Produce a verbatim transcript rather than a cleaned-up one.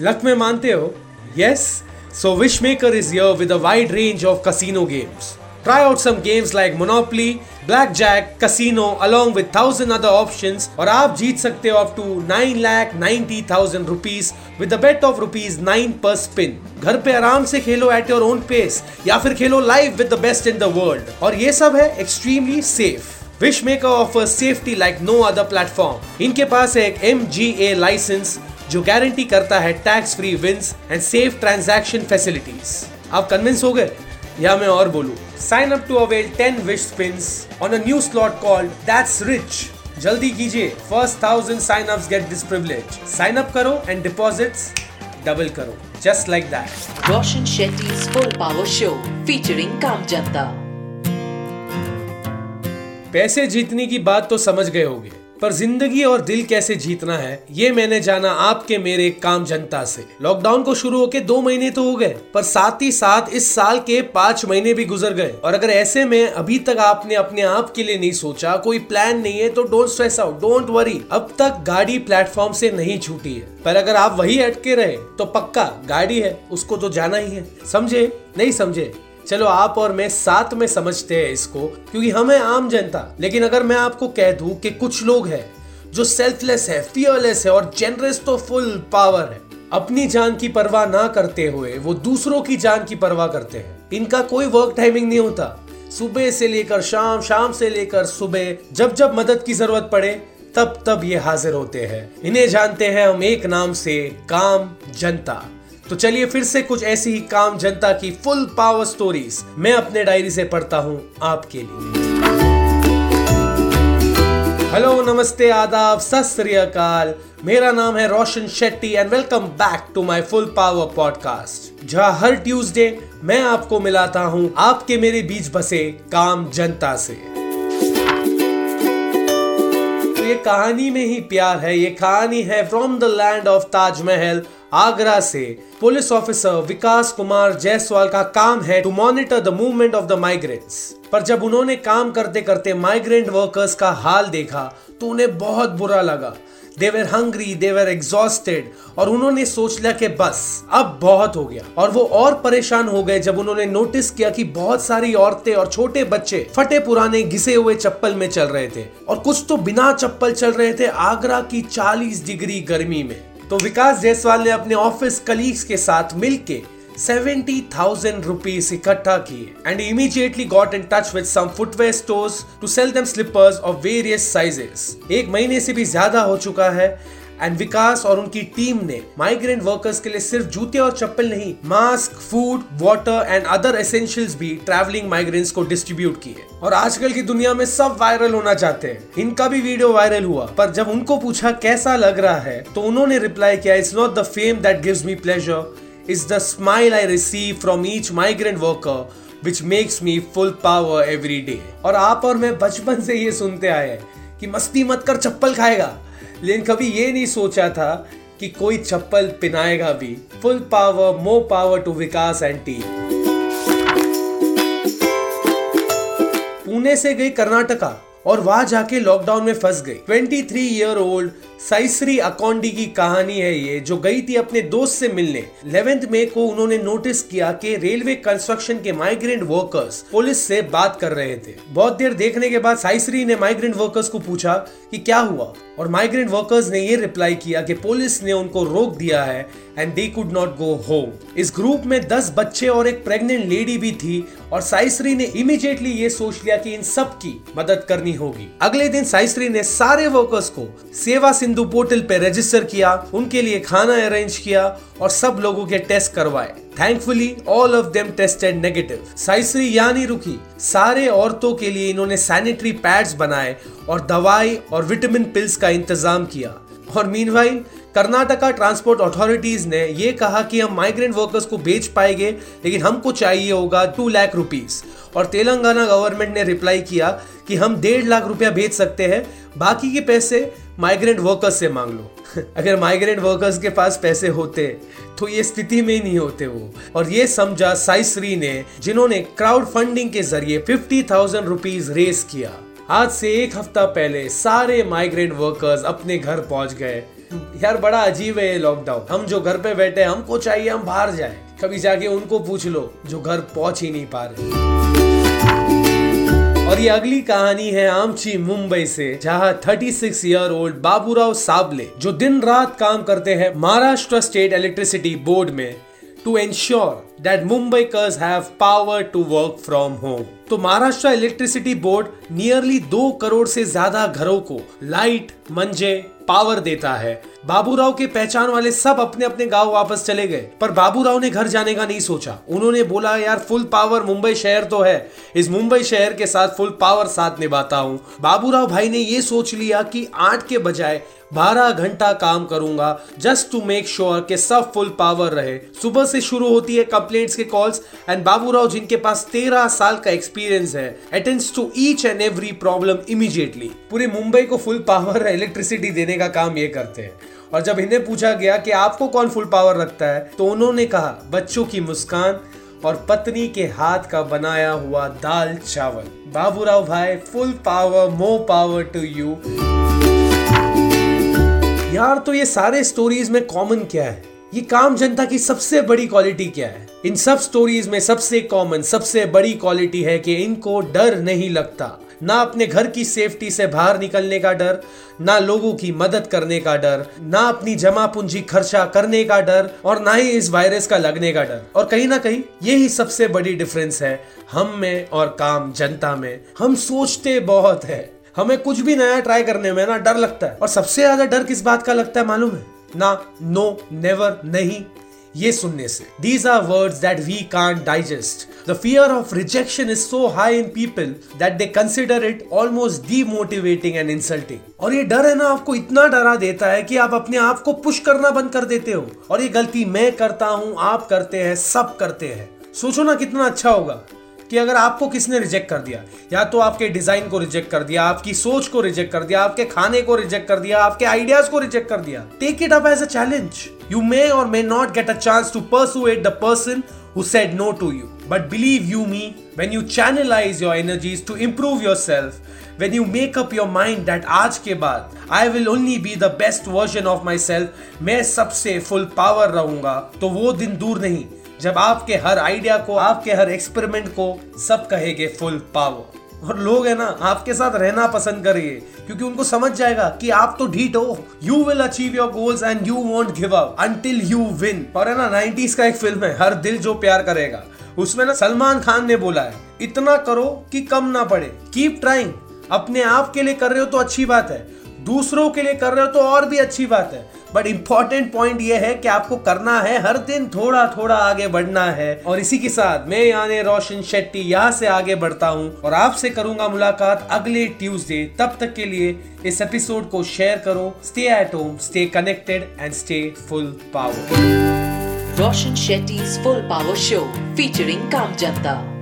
Luck में मानते हो? Yes, so wish maker is here with a wide range of casino games. Try out some games like Monopoly, Blackjack, Casino along with thousand other options और आप जीत सकते हो up to nine lakh ninety thousand rupees with a bet of rupees nine per spin. घर पे आराम से खेलो at your own pace या फिर खेलो live with the best in the world और ये सब है extremely safe. Wishmaker offers safety like no other platform. इनके पास है एक M G A license जो गारंटी करता है tax free wins and safe transaction facilities. आप convince हो गए या मैं और बोलूं? Sign up to avail ten wish spins on a new slot called That's Rich. जल्दी कीजिए, first thousand sign-ups get this privilege. Sign up करो and deposits double करो, just like that. Roshan Shetty's Full Power Show featuring काम जनता. पैसे जीतने की बात तो समझ गए होंगे, पर जिंदगी और दिल कैसे जीतना है ये मैंने जाना आपके मेरे काम जनता से. लॉकडाउन को शुरू होके दो महीने तो हो गए, पर साथ ही साथ इस साल के पांच महीने भी गुजर गए. और अगर ऐसे में अभी तक आपने अपने आप के लिए नहीं सोचा, कोई प्लान नहीं है, तो don't stress out, don't worry. अब तक गाड़ी प्लेटफॉर्म से नहीं छूटी है, पर अगर आप वही अटके रहे तो पक्का गाड़ी है, उसको तो जाना ही है. समझे नहीं समझे? चलो आप और मैं साथ में समझते हैं इसको, क्योंकि हम हैं आम जनता. लेकिन अगर मैं आपको कह दूं कि कुछ लोग हैं जो सेल्फलेस है, फियरलेस है और जेनरस तो फुल पावर है, अपनी जान की परवाह ना करते हुए वो दूसरों की जान की परवाह करते हैं. इनका कोई वर्क टाइमिंग नहीं होता, सुबह से लेकर शाम, शाम से लेकर सुबह, जब जब मदद की जरूरत पड़े तब तब ये हाजिर होते हैं. इन्हें जानते हैं हम एक नाम से, काम जनता. तो चलिए फिर से कुछ ऐसी ही काम जनता की फुल पावर स्टोरीज मैं अपने डायरी से पढ़ता हूँ आपके लिए. हेलो, नमस्ते, आदाब, सत श्री अकाल. मेरा नाम है Roshan Shetty and welcome back to my full power podcast, जहाँ हर ट्यूसडे मैं आपको मिलाता हूँ आपके मेरे बीच बसे काम जनता से. तो ये कहानी में ही प्यार है. ये कहानी है from the land of Taj Mahal, Agra से. पुलिस ऑफिसर विकास कुमार जायसवाल का काम है to monitor the movement of the migrants. पर जब उन्होंने काम करते करते माइग्रेंट वर्कर्स का हाल देखा तो उन्हें बहुत बुरा लगा. They were hungry, they were exhausted, और उन्होंने सोच लिया कि बस अब बहुत हो गया. और वो और परेशान हो गए जब उन्होंने नोटिस किया कि बहुत सारी औरतें और छोटे बच्चे फटे पुराने घिसे हुए चप्पल में चल रहे थे, और कुछ तो बिना चप्पल चल रहे थे आगरा की चालीस डिग्री गर्मी में. तो विकास जायसवाल ने अपने ऑफिस कलीग्स के साथ मिलके seventy thousand रुपीस इकट्ठा किए and immediately got in touch with some footwear stores to sell them slippers of various sizes. एक महीने से भी ज्यादा हो चुका है एंड विकास और उनकी टीम ने माइग्रेंट वर्कर्स के लिए सिर्फ जूते और चप्पल नहीं, mask, food, water and other essentials भी ट्रैवलिंग माइग्रेंट्स को डिस्ट्रीब्यूट किए. और आजकल की दुनिया में सब वायरल होना चाहते हैं, इनका भी वीडियो वायरल हुआ. पर जब उनको पूछा कैसा लग रहा है तो उन्होंने रिप्लाई किया, it's not the fame that gives me pleasure, it's the smile I receive from each migrant worker which makes me full power every day. और आप और मैं बचपन से ये सुनते आए हैं कि मस्ती मत कर, चप्पल खाएगा, लेकिन कभी ये नहीं सोचा था कि कोई चप्पल पिनाएगा भी. Full power, more power to Vikas and team. Pune से गई कर्नाटका और वहां जाके लॉकडाउन में फंस गई twenty-three year old Sai Sri Akoundi की कहानी है ये, जो गई थी अपने दोस्त से मिलने. eleventh May को उन्होंने नोटिस किया कि रेलवे कंस्ट्रक्शन के माइग्रेंट वर्कर्स पुलिस से बात कर रहे थे. बहुत देर देखने के बाद साई श्री ने माइग्रेंट वर्कर्स को पूछा कि क्या हुआ, और माइग्रेंट वर्कर्स ने ये रिप्लाई किया कि पुलिस ने उनको रोक दिया है and they could not go home. इस ग्रुप में दस बच्चे और एक प्रेग्नेंट लेडी भी थी, और साई श्री ने इमीडिएटली ये सोच लिया कि इन सब की मदद करनी होगी. अगले दिन साई श्री ने सारे वर्कर्स को सेवा सिंधु पोर्टल पे रजिस्टर किया, उनके लिए खाना अरेंज किया और सब लोगों के टेस्ट करवाए. Thankfully all of them tested negative. Sai Shri यहाँ नहीं रुकी, सारे औरतों के लिए इन्होंने सैनिटरी पैड्स बनाए और दवाई और विटामिन पिल्स का इंतजाम किया. और मीनवाइल कर्नाटका ट्रांसपोर्ट अथॉरिटीज ने ये कहा कि हम माइग्रेंट वर्कर्स को भेज पाएंगे, लेकिन हमको चाहिए होगा टू लाख रुपीस. और तेलंगाना गवर्नमेंट ने रिप्लाई किया कि हम डेढ़ लाख रुपया भेज सकते हैं, बाकी के पैसे माइग्रेंट वर्कर्स से मांग लो. अगर माइग्रेंट वर्कर्स के पास पैसे होते तो ये स्थिति में ही नहीं होते वो, और ये समझा साई श्री ने, जिन्होंने क्राउड फंडिंग के जरिए फिफ्टी थाउजेंड रुपीज रेस किया. आज से एक हफ्ता पहले सारे माइग्रेंट वर्कर्स अपने घर पहुंच गए यार बड़ा अजीब है ये लॉकडाउन। हम जो घर पे बैठे हैं, हमको चाहिए हम बाहर जाएं। कभी जाके उनको पूछ लो जो घर पहुंच ही नहीं पा रहे। और ये अगली कहानी है आमची मुंबई से, जहां छत्तीस ईयर ओल्ड बाबूराव साबले, जो दिन रात काम करते हैं महाराष्ट्र स्टेट इलेक्ट्रिसिटी बोर्ड में to ensure that Mumbaikers have power to work from home. तो महाराष्ट्र इलेक्ट्रिसिटी बोर्ड नियरली दो करोड़ से ज्यादा घरों को लाइट मंजे पावर देता है। बाबूराव के पहचान वाले सब अपने अपने गांव वापस चले गए, पर बाबूराव ने घर जाने का नहीं सोचा। उन्होंने बोला, यार फुल पावर मुंबई शहर तो है, इस मुंबई शहर के साथ फुल पावर साथ निभाता हूँ। बाबूराव भाई ने ये सोच लिया कि आठ के बजाय बारह घंटा काम करूंगा, जस्ट टू मेक श्योर के सब फुल पावर रहे। सुबह से शुरू होती है कंप्लेंट्स के कॉल्स, एंड बाबूराव जिनके पास तेरह साल का एक्सपीरियंस है, attends to each and every problem immediately. पूरे मुंबई को फुल पावर इलेक्ट्रिसिटी देने का काम ये करते हैं। और जब इन्हें पूछा गया कि आपको कौन फुल पावर रखता है, तो उन्होंने कहा बच्चों की मुस्कान और पत्नी के हाथ का बनाया हुआ दाल चावल। बाबूराव भाई, full power, more power to you. यार तो ये सारे स्टोरीज में कॉमन क्या है? ये काम जनता की सबसे बड़ी क्वालिटी क्या है? इन सब स्टोरीज में सबसे कॉमन, सबसे बड़ी क्वालिटी है कि इनको डर नहीं लगता। ना अपने घर की सेफ्टी से बाहर निकलने का डर, ना लोगों की मदद करने का डर, ना अपनी जमा पूंजी खर्चा करने का डर, और ना ही इस वायरस का लगने का डर। और कहीं ना कहीं यही सबसे बड़ी डिफरेंस है हम में और काम जनता में। हम सोचते बहुत है, हमें कुछ भी नया ट्राई करने में ना डर लगता है। और सबसे ज्यादा डर किस बात का लगता है मालूम है? ना, नो, नेवर, नहीं, ये सुनने से। These are words that we can't digest. The fear of rejection is so high in people that they consider it almost demotivating and insulting. और ये डर है ना, आपको इतना डरा देता है कि आप अपने आप को पुश करना बंद कर देते हो। और ये गलती मैं करता हूँ, आप करते हैं, सब करते हैं। सोचो ना कितना अच्छा होगा कि अगर आपको किसने रिजेक्ट कर दिया, या तो आपके डिजाइन को रिजेक्ट कर दिया, आपकी सोच को रिजेक्ट कर दिया, आपके खाने को रिजेक्ट कर दिया, आपके आइडियाज को रिजेक्ट कर दिया। Take it up as a challenge. You may और may not get a chance to persuade the person who said no to you, but believe you me, when you channelise your energies to improve yourself, when you make up your mind that आज के बाद I will only be the best version of my self, मैं सबसे full power रहूंगा, तो वो दिन दूर नहीं जब आपके हर आइडिया को, आपके हर एक्सपेरिमेंट को सब कहेंगे फुल पावर। और लोग है ना, आपके साथ रहना पसंद करेंगे, क्योंकि उनको समझ जाएगा कि आप तो ढीठ हो। You will achieve your goals and you won't give up until you win. और है ना, नाइंटीज़ का एक फिल्म है हर दिल जो प्यार करेगा, उसमें ना सलमान खान ने बोला है, इतना करो कि कम ना पड़े, कीप ट्राइंग। अपने आप के लिए कर रहे हो तो अच्छी बात है, दूसरों के लिए कर रहे हो तो और भी अच्छी बात है, बट इंपॉर्टेंट पॉइंट ये है कि आपको करना है, हर दिन थोड़ा थोड़ा आगे बढ़ना है। और इसी के साथ मैं यानी रोशन शेट्टी यहाँ से आगे बढ़ता हूँ, और आपसे करूंगा मुलाकात अगले ट्यूसडे। तब तक के लिए इस एपिसोड को शेयर करो। Stay at home, stay connected and stay full power. Roshan Shetty full power show, featuring काम जनता।